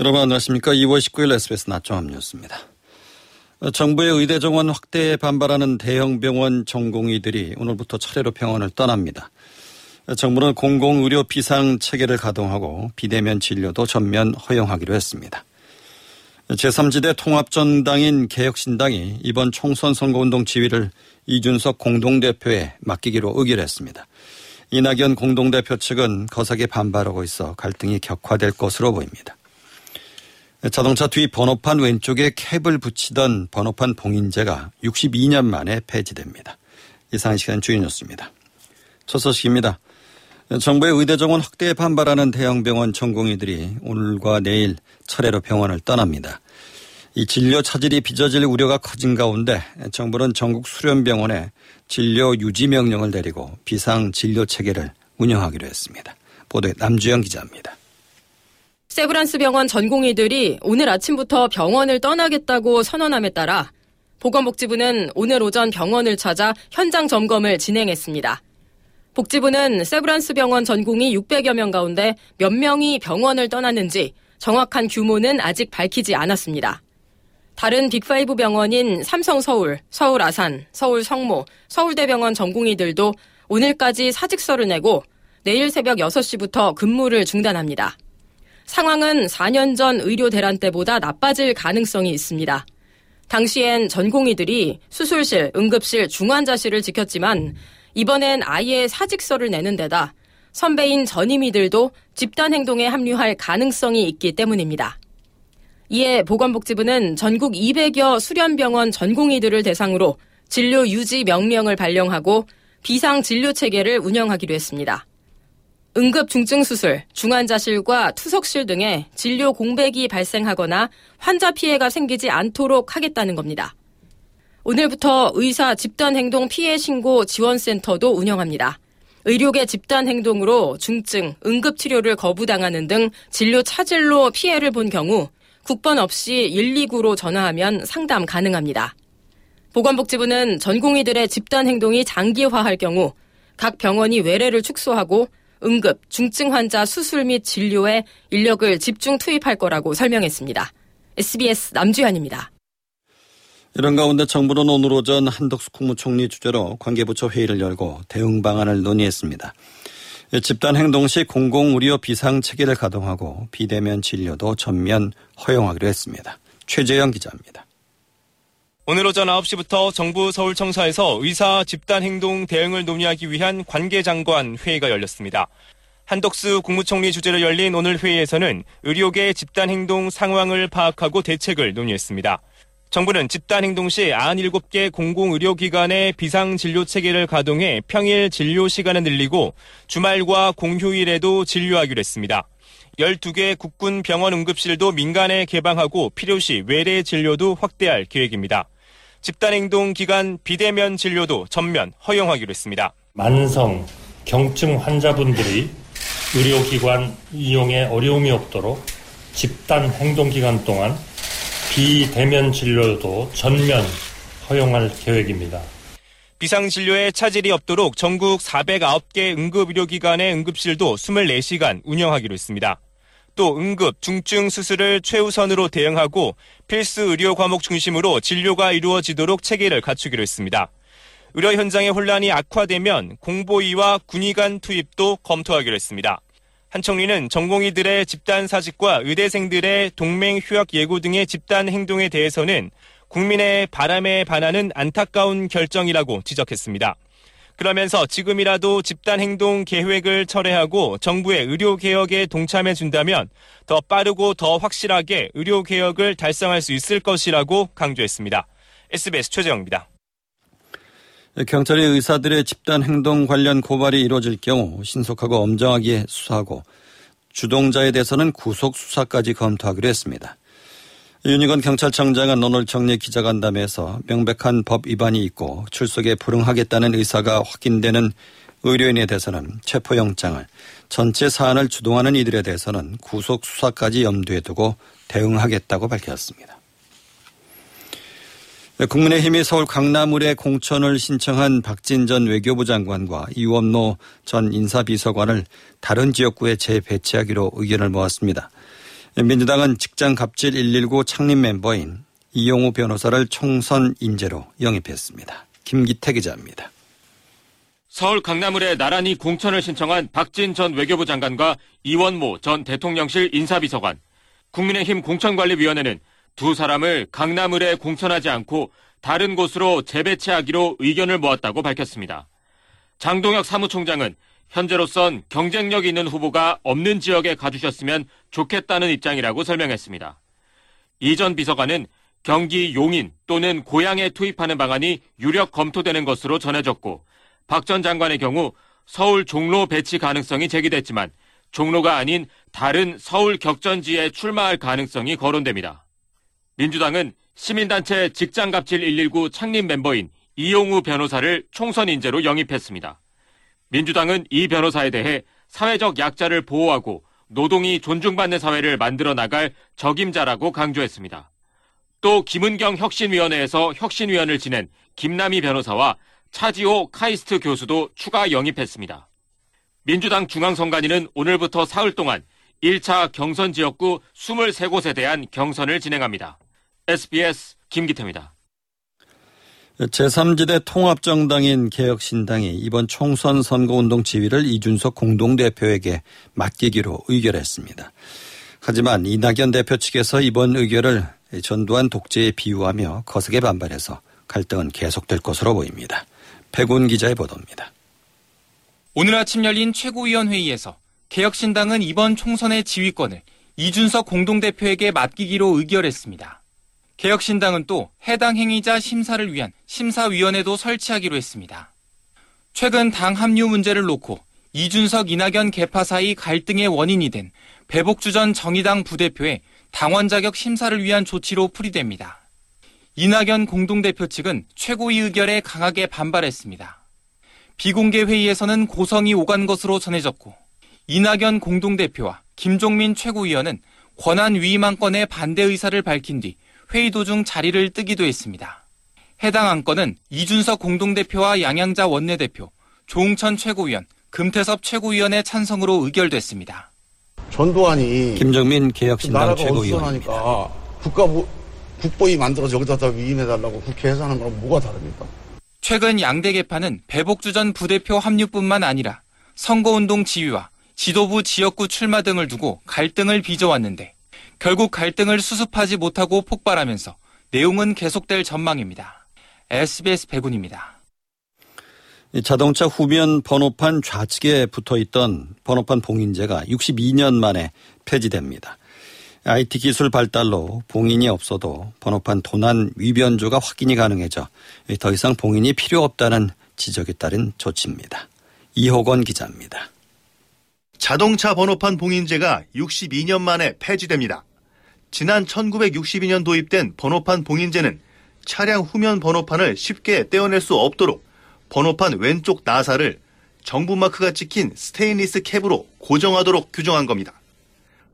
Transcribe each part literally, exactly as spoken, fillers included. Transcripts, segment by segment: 여러분 안녕하십니까. 이월 십구일 에스비에스 낮종합 뉴스입니다. 정부의 의대 정원 확대에 반발하는 대형 병원 전공의들이 오늘부터 차례로 병원을 떠납니다. 정부는 공공의료 비상체계를 가동하고 비대면 진료도 전면 허용하기로 했습니다. 제삼지대 통합전당인 개혁신당이 이번 총선 선거운동 지휘를 이준석 공동대표에 맡기기로 의결했습니다. 이낙연 공동대표 측은 거세게 반발하고 있어 갈등이 격화될 것으로 보입니다. 자동차 뒤 번호판 왼쪽에 캡을 붙이던 번호판 봉인제가 육십이 년 만에 폐지됩니다. 이상 시간 주요 뉴스입니다. 첫 소식입니다. 정부의 의대 정원 확대에 반발하는 대형병원 전공의들이 오늘과 내일 차례로 병원을 떠납니다. 이 진료 차질이 빚어질 우려가 커진 가운데 정부는 전국 수련병원에 진료 유지 명령을 내리고 비상 진료 체계를 운영하기로 했습니다. 보도에 남주영 기자입니다. 세브란스병원 전공의들이 오늘 아침부터 병원을 떠나겠다고 선언함에 따라 보건복지부는 오늘 오전 병원을 찾아 현장 점검을 진행했습니다. 복지부는 세브란스병원 전공의 육백여 명 가운데 몇 명이 병원을 떠났는지 정확한 규모는 아직 밝히지 않았습니다. 다른 빅 파이브 병원인 삼성서울, 서울아산, 서울성모, 서울대병원 전공의들도 오늘까지 사직서를 내고 내일 새벽 여섯 시부터 근무를 중단합니다. 상황은 사 년 전 의료 대란 때보다 나빠질 가능성이 있습니다. 당시엔 전공의들이 수술실, 응급실, 중환자실을 지켰지만 이번엔 아예 사직서를 내는 데다 선배인 전임의들도 집단 행동에 합류할 가능성이 있기 때문입니다. 이에 보건복지부는 전국 이백여 수련병원 전공의들을 대상으로 진료 유지 명령을 발령하고 비상 진료 체계를 운영하기로 했습니다. 응급중증수술, 중환자실과 투석실 등에 진료 공백이 발생하거나 환자 피해가 생기지 않도록 하겠다는 겁니다. 오늘부터 의사 집단행동 피해 신고 지원센터도 운영합니다. 의료계 집단행동으로 중증, 응급치료를 거부당하는 등 진료 차질로 피해를 본 경우 국번 없이 일이구로 전화하면 상담 가능합니다. 보건복지부는 전공의들의 집단행동이 장기화할 경우 각 병원이 외래를 축소하고 응급, 중증 환자 수술 및 진료에 인력을 집중 투입할 거라고 설명했습니다. 에스비에스 남주현입니다. 이런 가운데 정부는 오늘 오전 한덕수 국무총리 주재로 관계부처 회의를 열고 대응 방안을 논의했습니다. 집단 행동 시 공공의료 비상체계를 가동하고 비대면 진료도 전면 허용하기로 했습니다. 최재영 기자입니다. 오늘 오전 아홉 시부터 정부 서울청사에서 의사 집단 행동 대응을 논의하기 위한 관계장관 회의가 열렸습니다. 한덕수 국무총리 주재로 열린 오늘 회의에서는 의료계 집단 행동 상황을 파악하고 대책을 논의했습니다. 정부는 집단 행동 시 구십칠 개 공공의료기관의 비상진료체계를 가동해 평일 진료 시간을 늘리고 주말과 공휴일에도 진료하기로 했습니다. 열두 개 국군 병원 응급실도 민간에 개방하고 필요시 외래 진료도 확대할 계획입니다. 집단 행동 기간 비대면 진료도 전면 허용하기로 했습니다. 만성, 경증 환자분들이 의료기관 이용에 어려움이 없도록 집단 행동 기간 동안 비대면 진료도 전면 허용할 계획입니다. 비상진료에 차질이 없도록 전국 사백구 개 응급의료기관의 응급실도 이십사 시간 운영하기로 했습니다. 또 응급, 중증 수술을 최우선으로 대응하고 필수 의료 과목 중심으로 진료가 이루어지도록 체계를 갖추기로 했습니다. 의료 현장의 혼란이 악화되면 공보위와 군의관 투입도 검토하기로 했습니다. 한 총리는 전공의들의 집단 사직과 의대생들의 동맹 휴학 예고 등의 집단 행동에 대해서는 국민의 바람에 반하는 안타까운 결정이라고 지적했습니다. 그러면서 지금이라도 집단 행동 계획을 철회하고 정부의 의료개혁에 동참해 준다면 더 빠르고 더 확실하게 의료개혁을 달성할 수 있을 것이라고 강조했습니다. 에스비에스 최재영입니다. 경찰이 의사들의 집단 행동 관련 고발이 이뤄질 경우 신속하고 엄정하게 수사하고 주동자에 대해서는 구속 수사까지 검토하기로 했습니다. 윤희근 경찰청장은 오늘 정례 기자간담회에서 명백한 법 위반이 있고 출석에 불응하겠다는 의사가 확인되는 의료인에 대해서는 체포영장을, 전체 사안을 주동하는 이들에 대해서는 구속 수사까지 염두에 두고 대응하겠다고 밝혔습니다. 국민의힘이 서울 강남을의 공천을 신청한 박진 전 외교부 장관과 이원노 전 인사비서관을 다른 지역구에 재배치하기로 의견을 모았습니다. 민주당은 직장갑질 일일구 창립 멤버인 이용우 변호사를 총선 인재로 영입했습니다. 김기태 기자입니다. 서울 강남을에 나란히 공천을 신청한 박진 전 외교부 장관과 이원노 전 대통령실 인사비서관, 국민의힘 공천관리위원회는 두 사람을 강남을에 공천하지 않고 다른 곳으로 재배치하기로 의견을 모았다고 밝혔습니다. 장동혁 사무총장은 현재로선 경쟁력 있는 후보가 없는 지역에 가주셨으면 좋겠다는 입장이라고 설명했습니다. 이 전 비서관은 경기 용인 또는 고양에 투입하는 방안이 유력 검토되는 것으로 전해졌고, 박 전 장관의 경우 서울 종로 배치 가능성이 제기됐지만 종로가 아닌 다른 서울 격전지에 출마할 가능성이 거론됩니다. 민주당은 시민단체 직장갑질 일일구 창립 멤버인 이용우 변호사를 총선 인재로 영입했습니다. 민주당은 이 변호사에 대해 사회적 약자를 보호하고 노동이 존중받는 사회를 만들어 나갈 적임자라고 강조했습니다. 또 김은경 혁신위원회에서 혁신위원을 지낸 김남희 변호사와 차지호 카이스트 교수도 추가 영입했습니다. 민주당 중앙선관위는 오늘부터 사흘 동안 일 차 경선 지역구 스물세 곳에 대한 경선을 진행합니다. 에스비에스 김기태입니다. 제삼지대 통합정당인 개혁신당이 이번 총선 선거운동 지휘를 이준석 공동대표에게 맡기기로 의결했습니다. 하지만 이낙연 대표 측에서 이번 의결을 전두환 독재에 비유하며 거세게 반발해서 갈등은 계속될 것으로 보입니다. 백운 기자의 보도입니다. 오늘 아침 열린 최고위원회의에서 개혁신당은 이번 총선의 지휘권을 이준석 공동대표에게 맡기기로 의결했습니다. 개혁신당은 또 해당 행위자 심사를 위한 심사위원회도 설치하기로 했습니다. 최근 당 합류 문제를 놓고 이준석, 이낙연 개파 사이 갈등의 원인이 된 배복주 전 정의당 부대표의 당원 자격 심사를 위한 조치로 풀이됩니다. 이낙연 공동대표 측은 최고위 의결에 강하게 반발했습니다. 비공개 회의에서는 고성이 오간 것으로 전해졌고, 이낙연 공동대표와 김종민 최고위원은 권한 위임안건에 반대 의사를 밝힌 뒤 회의 도중 자리를 뜨기도 했습니다. 해당 안건은 이준석 공동대표와 양양자 원내대표, 조응천 최고위원, 금태섭 최고위원의 찬성으로 의결됐습니다. 전두환이 김종민 개혁신당 최고위원입니다. 국가 국보위 만들어서 여기다 다 위임해달라고 국회 해산한 거랑 뭐가 다릅니까? 최근 양대 개파는 배복주 전 부대표 합류뿐만 아니라 선거운동 지휘와 지도부 지역구 출마 등을 두고 갈등을 빚어왔는데, 결국 갈등을 수습하지 못하고 폭발하면서 내용은 계속될 전망입니다. 에스비에스 백운입니다. 자동차 후면 번호판 좌측에 붙어있던 번호판 봉인제가 육십이 년 만에 폐지됩니다. 아이티 기술 발달로 봉인이 없어도 번호판 도난 위변조가 확인이 가능해져 더 이상 봉인이 필요 없다는 지적에 따른 조치입니다. 이호건 기자입니다. 자동차 번호판 봉인제가 육십이 년 만에 폐지됩니다. 지난 천구백육십이 년 도입된 번호판 봉인제는 차량 후면 번호판을 쉽게 떼어낼 수 없도록 번호판 왼쪽 나사를 정부 마크가 찍힌 스테인리스 캡으로 고정하도록 규정한 겁니다.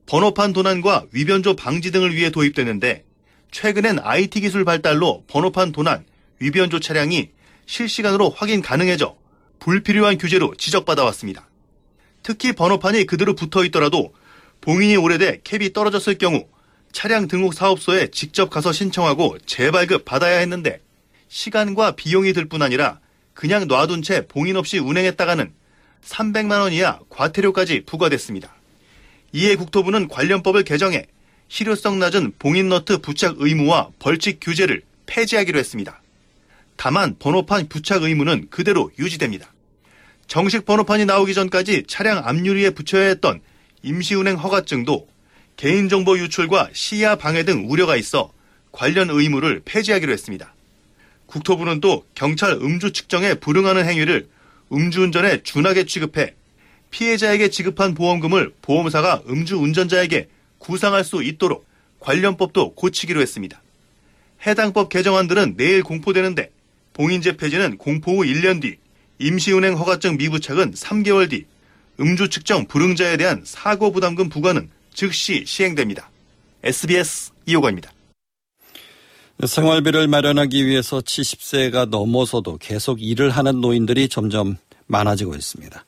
번호판 도난과 위변조 방지 등을 위해 도입되는데, 최근엔 아이티 기술 발달로 번호판 도난, 위변조 차량이 실시간으로 확인 가능해져 불필요한 규제로 지적받아왔습니다. 특히 번호판이 그대로 붙어있더라도 봉인이 오래돼 캡이 떨어졌을 경우 차량 등록 사업소에 직접 가서 신청하고 재발급 받아야 했는데, 시간과 비용이 들 뿐 아니라 그냥 놔둔 채 봉인 없이 운행했다가는 삼백만 원 이하 과태료까지 부과됐습니다. 이에 국토부는 관련법을 개정해 실효성 낮은 봉인너트 부착 의무와 벌칙 규제를 폐지하기로 했습니다. 다만 번호판 부착 의무는 그대로 유지됩니다. 정식 번호판이 나오기 전까지 차량 앞유리에 붙여야 했던 임시운행 허가증도 개인정보 유출과 시야 방해 등 우려가 있어 관련 의무를 폐지하기로 했습니다. 국토부는 또 경찰 음주 측정에 불응하는 행위를 음주운전에 준하게 취급해 피해자에게 지급한 보험금을 보험사가 음주운전자에게 구상할 수 있도록 관련법도 고치기로 했습니다. 해당법 개정안들은 내일 공포되는데, 봉인제 폐지는 공포 후 일 년 뒤, 임시운행 허가증 미부착은 삼 개월 뒤, 음주 측정 불응자에 대한 사고 부담금 부과는 즉시 시행됩니다. 에스비에스 이호건입니다. 생활비를 마련하기 위해서 칠십 세가 넘어서도 계속 일을 하는 노인들이 점점 많아지고 있습니다.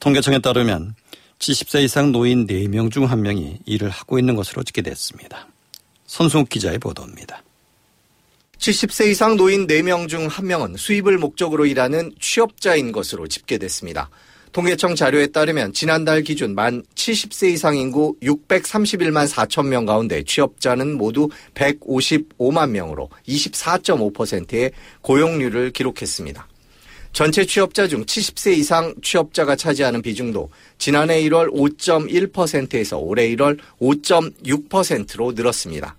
통계청에 따르면 칠십 세 이상 노인 네 명 중 한 명이 일을 하고 있는 것으로 집계됐습니다. 선승욱 기자의 보도입니다. 칠십 세 이상 노인 네 명 중 한 명은 수입을 목적으로 일하는 취업자인 것으로 집계됐습니다. 통계청 자료에 따르면 지난달 기준 만 칠십 세 이상 인구 육백삼십일만 사천 명 가운데 취업자는 모두 백오십오만 명으로 이십사 점 오 퍼센트의 고용률을 기록했습니다. 전체 취업자 중 칠십 세 이상 취업자가 차지하는 비중도 지난해 일월 오 점 일 퍼센트에서 올해 일월 오 점 육 퍼센트로 늘었습니다.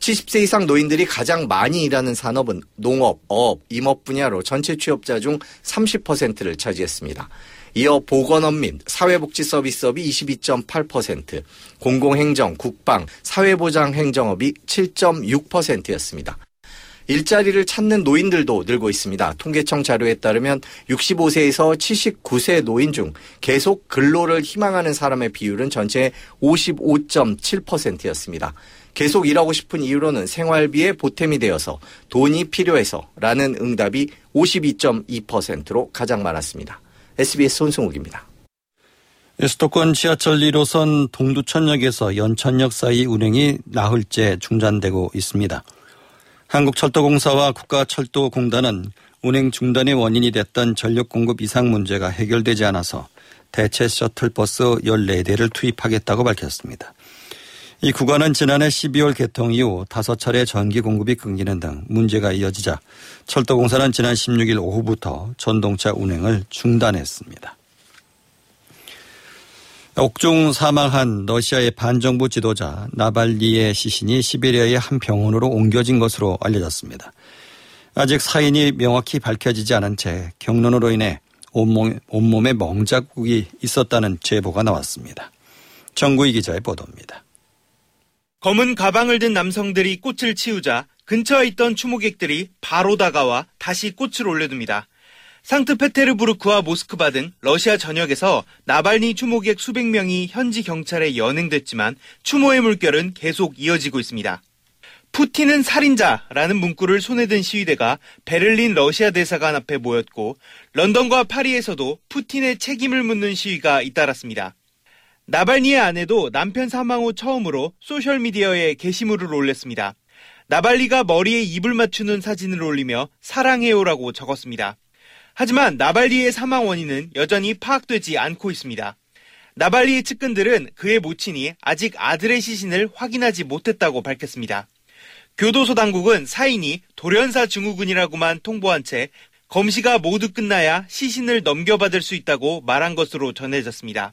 칠십 세 이상 노인들이 가장 많이 일하는 산업은 농업, 어업, 임업 분야로 전체 취업자 중 삼십 퍼센트를 차지했습니다. 이어 보건업 및 사회복지 서비스업이 이십이 점 팔 퍼센트, 공공행정, 국방, 사회보장행정업이 칠 점 육 퍼센트였습니다. 일자리를 찾는 노인들도 늘고 있습니다. 통계청 자료에 따르면 육십오 세에서 칠십구 세 노인 중 계속 근로를 희망하는 사람의 비율은 전체의 오십오 점 칠 퍼센트였습니다. 계속 일하고 싶은 이유로는 생활비에 보탬이 되어서 돈이 필요해서라는 응답이 오십이 점 이 퍼센트로 가장 많았습니다. 에스비에스 손승욱입니다. 수도권 지하철 일 호선 동두천역에서 연천역 사이 운행이 나흘째 중단되고 있습니다. 한국철도공사와 국가철도공단은 운행 중단의 원인이 됐던 전력 공급 이상 문제가 해결되지 않아서 대체 셔틀버스 열네 대를 투입하겠다고 밝혔습니다. 이 구간은 지난해 십이월 개통 이후 다섯 차례 전기 공급이 끊기는 등 문제가 이어지자 철도공사는 지난 십육일 오후부터 전동차 운행을 중단했습니다. 옥중 사망한 러시아의 반정부 지도자 나발니의 시신이 시베리아의 한 병원으로 옮겨진 것으로 알려졌습니다. 아직 사인이 명확히 밝혀지지 않은 채 경련으로 인해 온몸, 온몸에 멍자국이 있었다는 제보가 나왔습니다. 정구희 기자의 보도입니다. 검은 가방을 든 남성들이 꽃을 치우자 근처에 있던 추모객들이 바로 다가와 다시 꽃을 올려둡니다. 상트페테르부르크와 모스크바 등 러시아 전역에서 나발니 추모객 수백 명이 현지 경찰에 연행됐지만 추모의 물결은 계속 이어지고 있습니다. 푸틴은 살인자라는 문구를 손에 든 시위대가 베를린 러시아 대사관 앞에 모였고 런던과 파리에서도 푸틴의 책임을 묻는 시위가 잇따랐습니다. 나발니의 아내도 남편 사망 후 처음으로 소셜미디어에 게시물을 올렸습니다. 나발니가 머리에 입을 맞추는 사진을 올리며 사랑해요라고 적었습니다. 하지만 나발니의 사망 원인은 여전히 파악되지 않고 있습니다. 나발니의 측근들은 그의 모친이 아직 아들의 시신을 확인하지 못했다고 밝혔습니다. 교도소 당국은 사인이 돌연사 증후군이라고만 통보한 채 검시가 모두 끝나야 시신을 넘겨받을 수 있다고 말한 것으로 전해졌습니다.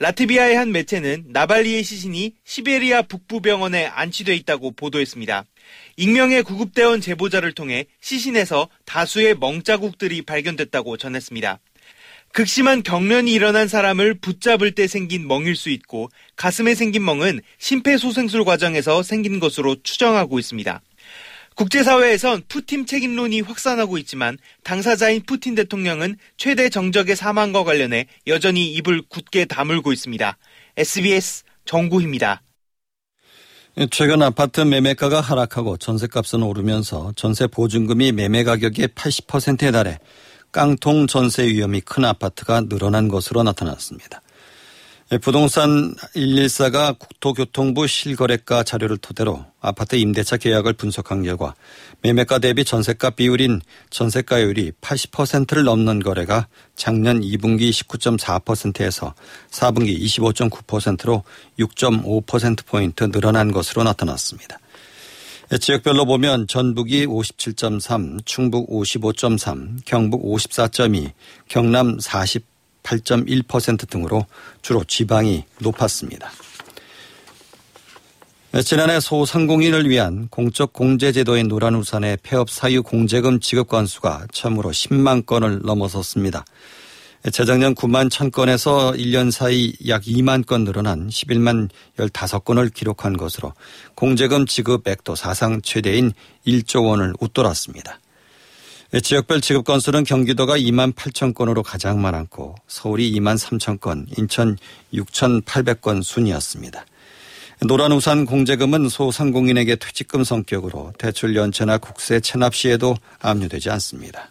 라트비아의 한 매체는 나발니의 시신이 시베리아 북부병원에 안치돼 있다고 보도했습니다. 익명의 구급대원 제보자를 통해 시신에서 다수의 멍자국들이 발견됐다고 전했습니다. 극심한 경련이 일어난 사람을 붙잡을 때 생긴 멍일 수 있고 가슴에 생긴 멍은 심폐소생술 과정에서 생긴 것으로 추정하고 있습니다. 국제사회에선 푸틴 책임론이 확산하고 있지만 당사자인 푸틴 대통령은 최대 정적의 사망과 관련해 여전히 입을 굳게 다물고 있습니다. 에스비에스 정구희입니다. 최근 아파트 매매가가 하락하고 전세값은 오르면서 전세 보증금이 매매 가격의 팔십 퍼센트에 달해 깡통 전세 위험이 큰 아파트가 늘어난 것으로 나타났습니다. 부동산 백십사가 국토교통부 실거래가 자료를 토대로 아파트 임대차 계약을 분석한 결과 매매가 대비 전세가 비율인 전세가율이 팔십 퍼센트를 넘는 거래가 작년 이 분기 십구 점 사 퍼센트에서 사 분기 이십오 점 구 퍼센트로 육 점 오 퍼센트포인트 늘어난 것으로 나타났습니다. 지역별로 보면 전북이 오십칠 점 삼, 충북 오십오 점 삼, 경북 오십사 점 이, 경남 사십 퍼센트 팔 점 일 퍼센트 등으로 주로 지방이 높았습니다. 지난해 소상공인을 위한 공적 공제제도인 노란우산의 폐업 사유 공제금 지급 건수가 참으로 십만 건을 넘어섰습니다. 재작년 구만 천 건에서 일 년 사이 약 이만 건 늘어난 십일만 십오 건을 기록한 것으로 공제금 지급액도 사상 최대인 일조 원을 웃돌았습니다. 지역별 지급 건수는 경기도가 이만 팔천 건으로 가장 많았고 서울이 이만 삼천 건, 인천 육천 팔백 건 순이었습니다. 노란우산 공제금은 소상공인에게 퇴직금 성격으로 대출 연체나 국세 체납 시에도 압류되지 않습니다.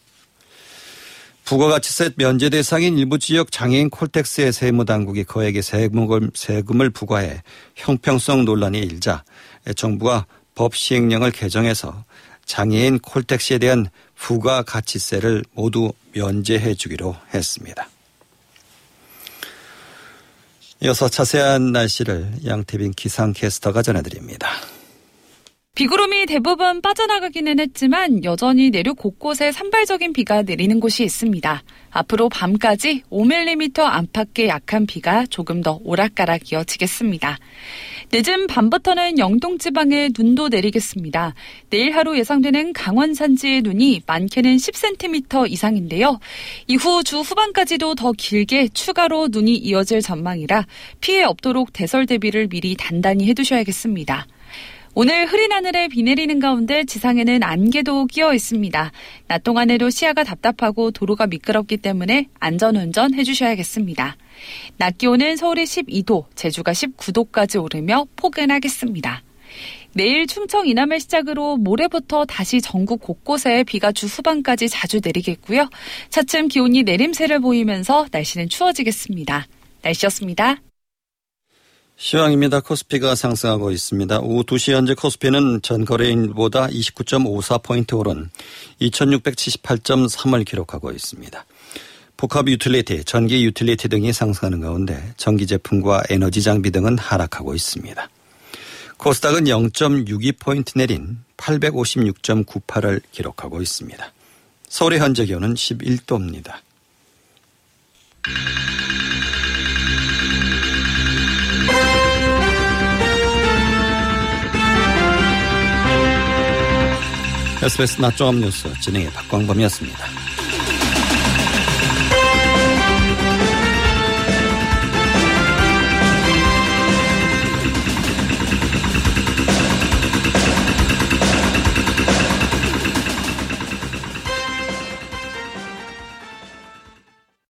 부가가치세 면제 대상인 일부 지역 장애인 콜택스의 세무당국이 그에게 세금을, 세금을 부과해 형평성 논란이 일자 정부가 법 시행령을 개정해서 장애인 콜택스에 대한 부가가치세를 모두 면제해 주기로 했습니다. 이어서 자세한 날씨를 양태빈 기상캐스터가 전해드립니다. 비구름이 대부분 빠져나가기는 했지만 여전히 내륙 곳곳에 산발적인 비가 내리는 곳이 있습니다. 앞으로 밤까지 오 밀리미터 안팎의 약한 비가 조금 더 오락가락 이어지겠습니다. 늦은 밤부터는 영동지방에 눈도 내리겠습니다. 내일 하루 예상되는 강원 산지의 눈이 많게는 십 센티미터 이상인데요. 이후 주 후반까지도 더 길게 추가로 눈이 이어질 전망이라 피해 없도록 대설 대비를 미리 단단히 해두셔야겠습니다. 오늘 흐린 하늘에 비 내리는 가운데 지상에는 안개도 끼어 있습니다. 낮 동안에도 시야가 답답하고 도로가 미끄럽기 때문에 안전운전 해주셔야겠습니다. 낮 기온은 서울이 십이 도, 제주가 십구 도까지 오르며 포근하겠습니다. 내일 충청 이남을 시작으로 모레부터 다시 전국 곳곳에 비가 주 후반까지 자주 내리겠고요. 차츰 기온이 내림세를 보이면서 날씨는 추워지겠습니다. 날씨였습니다. 시황입니다. 코스피가 상승하고 있습니다. 오후 두 시 현재 코스피는 전 거래일보다 이십구 점 오사 포인트 오른 이천육백칠십팔 점 삼을 기록하고 있습니다. 복합 유틸리티, 전기 유틸리티 등이 상승하는 가운데 전기 제품과 에너지 장비 등은 하락하고 있습니다. 코스닥은 영 점 육이 포인트 내린 팔백오십육 점 구팔을 기록하고 있습니다. 서울의 현재 기온은 십일 도입니다. 에스비에스 낮종합뉴스 진행의 박광범이었습니다.